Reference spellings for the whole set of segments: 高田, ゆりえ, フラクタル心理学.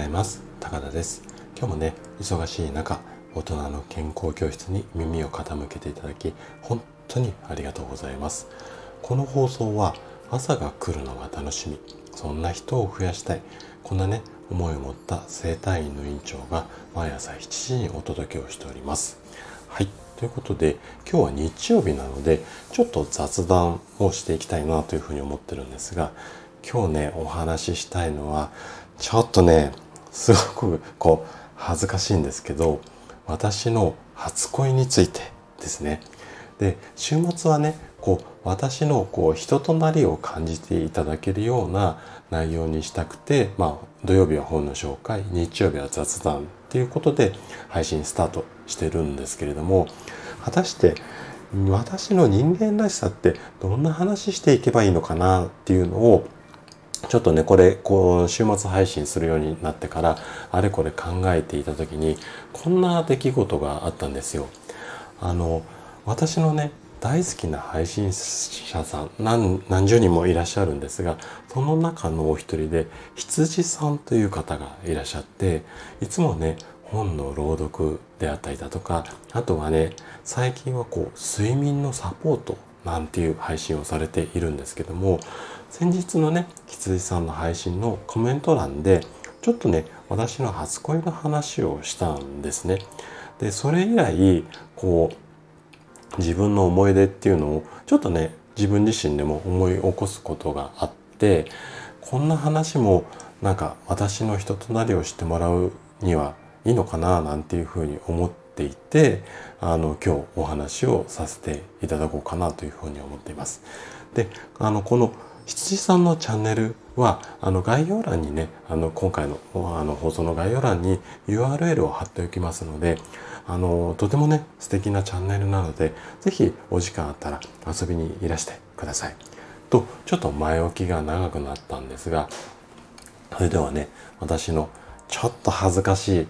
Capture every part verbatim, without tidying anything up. ざいます。高田です。今日もね、忙しい中大人の健康教室に耳を傾けていただき本当にありがとうございます。この放送は朝が来るのが楽しみ、そんな人を増やしたい、こんなね思いを持った整体院の院長が毎朝しちじにお届けをしております。はい、ということで今日は日曜日なのでちょっと雑談をしていきたいなというふうに思ってるんですが、今日ねお話ししたいのはちょっとねすごくこう恥ずかしいんですけど、私の初恋についてですね。で、週末はねこう私のこう人となりを感じていただけるような内容にしたくて、まあ、土曜日は本の紹介、日曜日は雑談ということで配信スタートしてるんですけれども、果たして私の人間らしさってどんな話していけばいいのかなっていうのをちょっとねこれこう週末配信するようになってからあれこれ考えていた時にこんな出来事があったんですよ。あの私のね大好きな配信者さん 何, 何十人もいらっしゃるんですが、その中のお一人で羊さんという方がいらっしゃって、いつもね本の朗読であったりだとか、あとはね最近はこう睡眠のサポートなんていう配信をされているんですけども、先日のね羊さんの配信のコメント欄でちょっとね私の初恋の話をしたんですね。で、それ以来こう自分の思い出っていうのをちょっとね自分自身でも思い起こすことがあって、こんな話もなんか私の人となりを知ってもらうにはいいのかななんていうふうに思っていて、あの今日お話をさせていただこうかなというふうに思っています。で、あのこの羊さんのチャンネルはあの概要欄にねあの今回の、 あの放送の概要欄に ユーアールエル を貼っておきますので、あのとてもね素敵なチャンネルなのでぜひお時間あったら遊びにいらしてくださいと、ちょっと前置きが長くなったんですが、それではね私のちょっと恥ずかしい、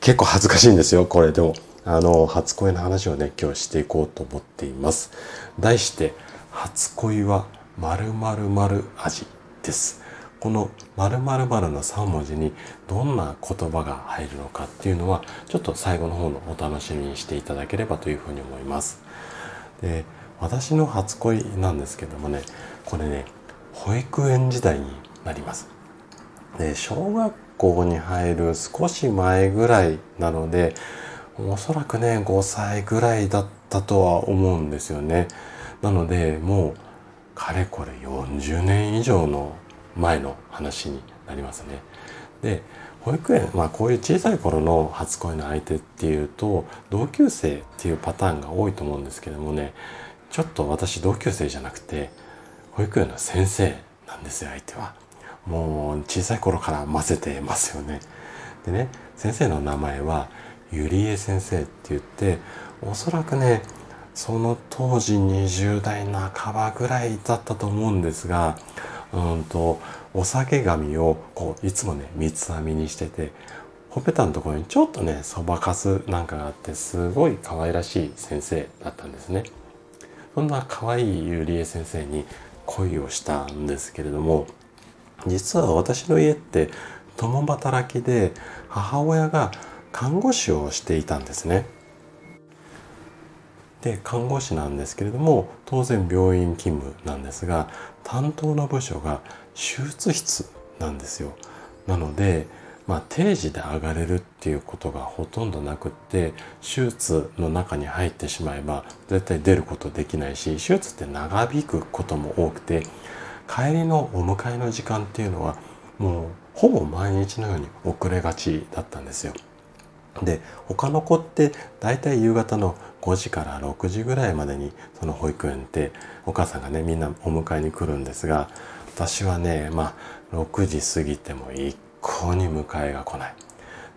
結構恥ずかしいんですよこれでも、あの初恋の話をね今日していこうと思っています。題して、初恋は〇〇〇味です。この〇〇〇のさん文字にどんな言葉が入るのかっていうのはちょっと最後の方のお楽しみにしていただければというふうに思います。で、私の初恋なんですけどもね、これね保育園時代になります。で、小学校に入る少し前ぐらいなのでおそらくねごさいぐらいだったとは思うんですよね。なのでもうかれこれよんじゅうねん以上の前の話になりますね。で、保育園、まあこういう小さい頃の初恋の相手っていうと同級生っていうパターンが多いと思うんですけどもね、ちょっと私同級生じゃなくて保育園の先生なんですよ。相手はもう小さい頃から混ぜてますよね。でね、先生の名前はゆりえ先生って言って、おそらくねその当時にじゅうだいなかばぐらいだったと思うんですが、うんとお酒紙をこういつもね三つ編みにしてて、ほっぺたのところにちょっとねそばかすなんかがあって、すごい可愛らしい先生だったんですね。そんな可愛いゆりえ先生に恋をしたんですけれども、実は私の家って共働きで母親が看護師をしていたんですね。で、看護師なんですけれども当然病院勤務なんですが、担当の部署が手術室なんですよ。なので、まあ、定時で上がれるっていうことがほとんどなくって、手術の中に入ってしまえば絶対出ることできないし、手術って長引くことも多くて、帰りのお迎えの時間っていうのはもうほぼ毎日のように遅れがちだったんですよ。で、他の子ってだいたい夕方のごじからろくじぐらいまでにその保育園ってお母さんがねみんなお迎えに来るんですが、私はねまあろくじ過ぎても一向に迎えが来ない。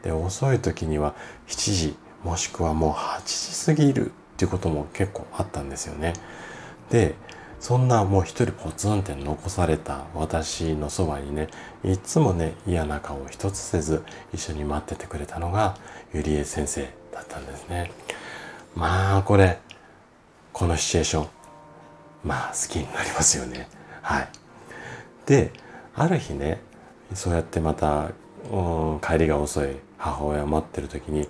で、遅い時にはしちじもしくはもうはちじ過ぎるっていうことも結構あったんですよね。で、そんなもう一人ポツンって残された私のそばにね、いつもね嫌な顔を一つせず一緒に待っててくれたのがゆりえ先生だったんですね。まあこれこのシチュエーション、まあ好きになりますよね。はい。で、ある日ねそうやってまた帰りが遅い母親を待ってる時に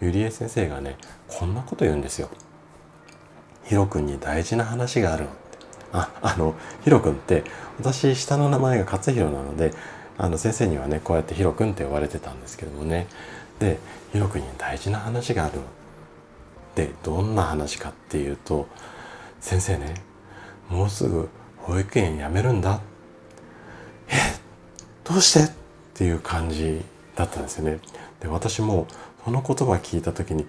ゆりえ先生がねこんなこと言うんですよ。ヒロ君に大事な話があるの。あ、あのヒロ君って私下の名前が勝弘なのであの先生にはねこうやってヒロ君って呼ばれてたんですけどもね。でヒロ君に大事な話があるの。でどんな話かっていうと先生ねもうすぐ保育園辞めるんだ。えどうしてっていう感じだったんですよね。で私もその言葉聞いた時に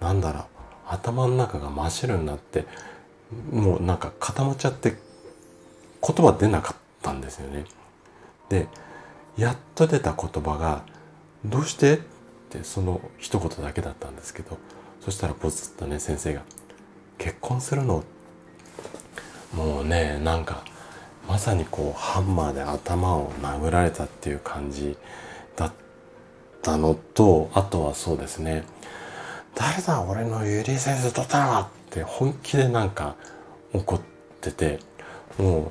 なんだろう頭の中が真っ白になってもうなんか固まっちゃって言葉出なかったんですよね。でやっと出た言葉がどうしてってその一言だけだったんですけどそしたらポツッとね先生が結婚するのもうねなんかまさにこうハンマーで頭を殴られたっていう感じだったのとあとはそうですね誰だ俺のゆり先生取ったのって本気でなんか怒っててもう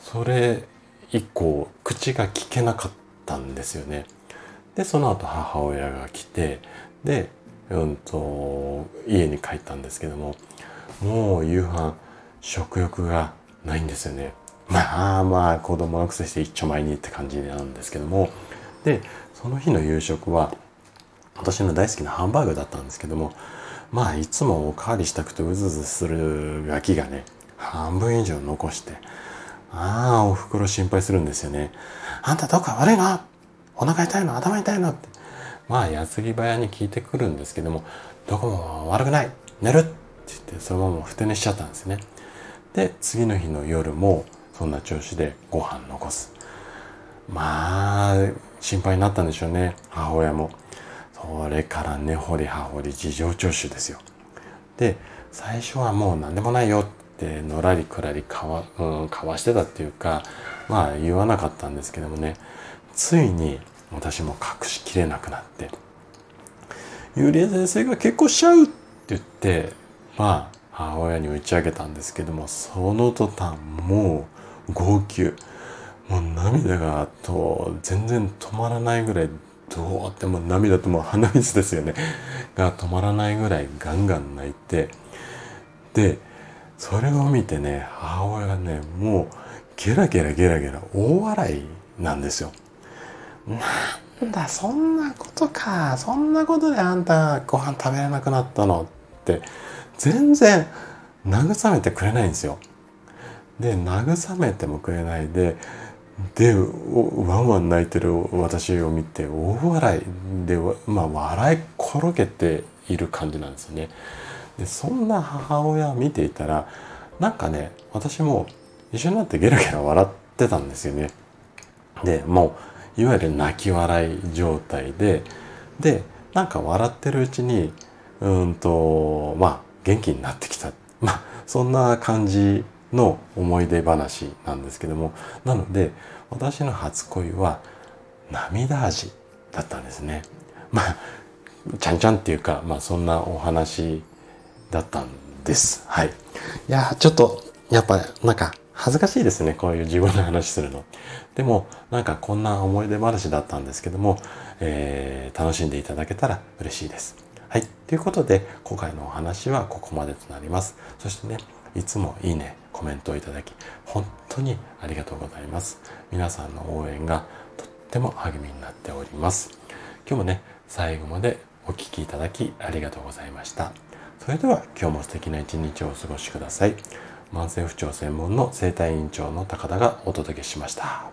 それ以降口が聞けなかったんですよね。でその後母親が来てでうんと家に帰ったんですけどももう夕飯食欲がないんですよね。まあまあ子供のくせして一丁前にって感じなんですけどもでその日の夕食は私の大好きなハンバーグだったんですけどもまあいつもおかわりしたくてうずうずするガキがね半分以上残してああおふくろ心配するんですよね。あんたどっか悪いなお腹痛いの頭痛いのってまあ矢継ぎ早に聞いてくるんですけどもどこも悪くない寝るって言ってそのままふて寝しちゃったんですね。で次の日の夜もそんな調子でご飯残すまあ心配になったんでしょうね母親も。それから根掘り葉掘り事情聴取ですよ。で最初はもう何でもないよってのらりくらりかわ、うん、かわしてたっていうかまあ言わなかったんですけどもねついに私も隠しきれなくなってゆりえ先生が結婚しちゃうって言ってまあ母親に打ち明けたんですけどもその途端もう号泣もう涙がと全然止まらないぐらいどうってもう涙ともう鼻水ですよねが止まらないぐらいガンガン泣いてでそれを見てね母親がねもうゲラゲラゲラゲラ大笑いなんですよ。なんだそんなことかそんなことであんたご飯食べれなくなったのって全然慰めてくれないんですよ。で慰めてもくれないででワンワン泣いてる私を見て大笑いで、まあ、笑い転げている感じなんですよね。でそんな母親を見ていたらなんかね私も一緒になってゲラゲラ笑ってたんですよね。でもういわゆる泣き笑い状態ででなんか笑ってるうちにうんとまあ元気になってきたまあそんな感じの思い出話なんですけどもなので私の初恋は涙味だったんですね。まあちゃんちゃんっていうかまあそんなお話だったんです。はいいやちょっとやっぱなんか恥ずかしいですねこういう自分の話するのでもなんかこんな思い出話だったんですけども、えー、楽しんでいただけたら嬉しいです。はいということで今回のお話はここまでとなります。そしてねいつもいいねコメントをいただき本当にありがとうございます。皆さんの応援がとっても励みになっております。今日もね最後までお聞きいただきありがとうございました。それでは今日も素敵な一日をお過ごしください。慢性不調専門の整体院長の高田がお届けしました。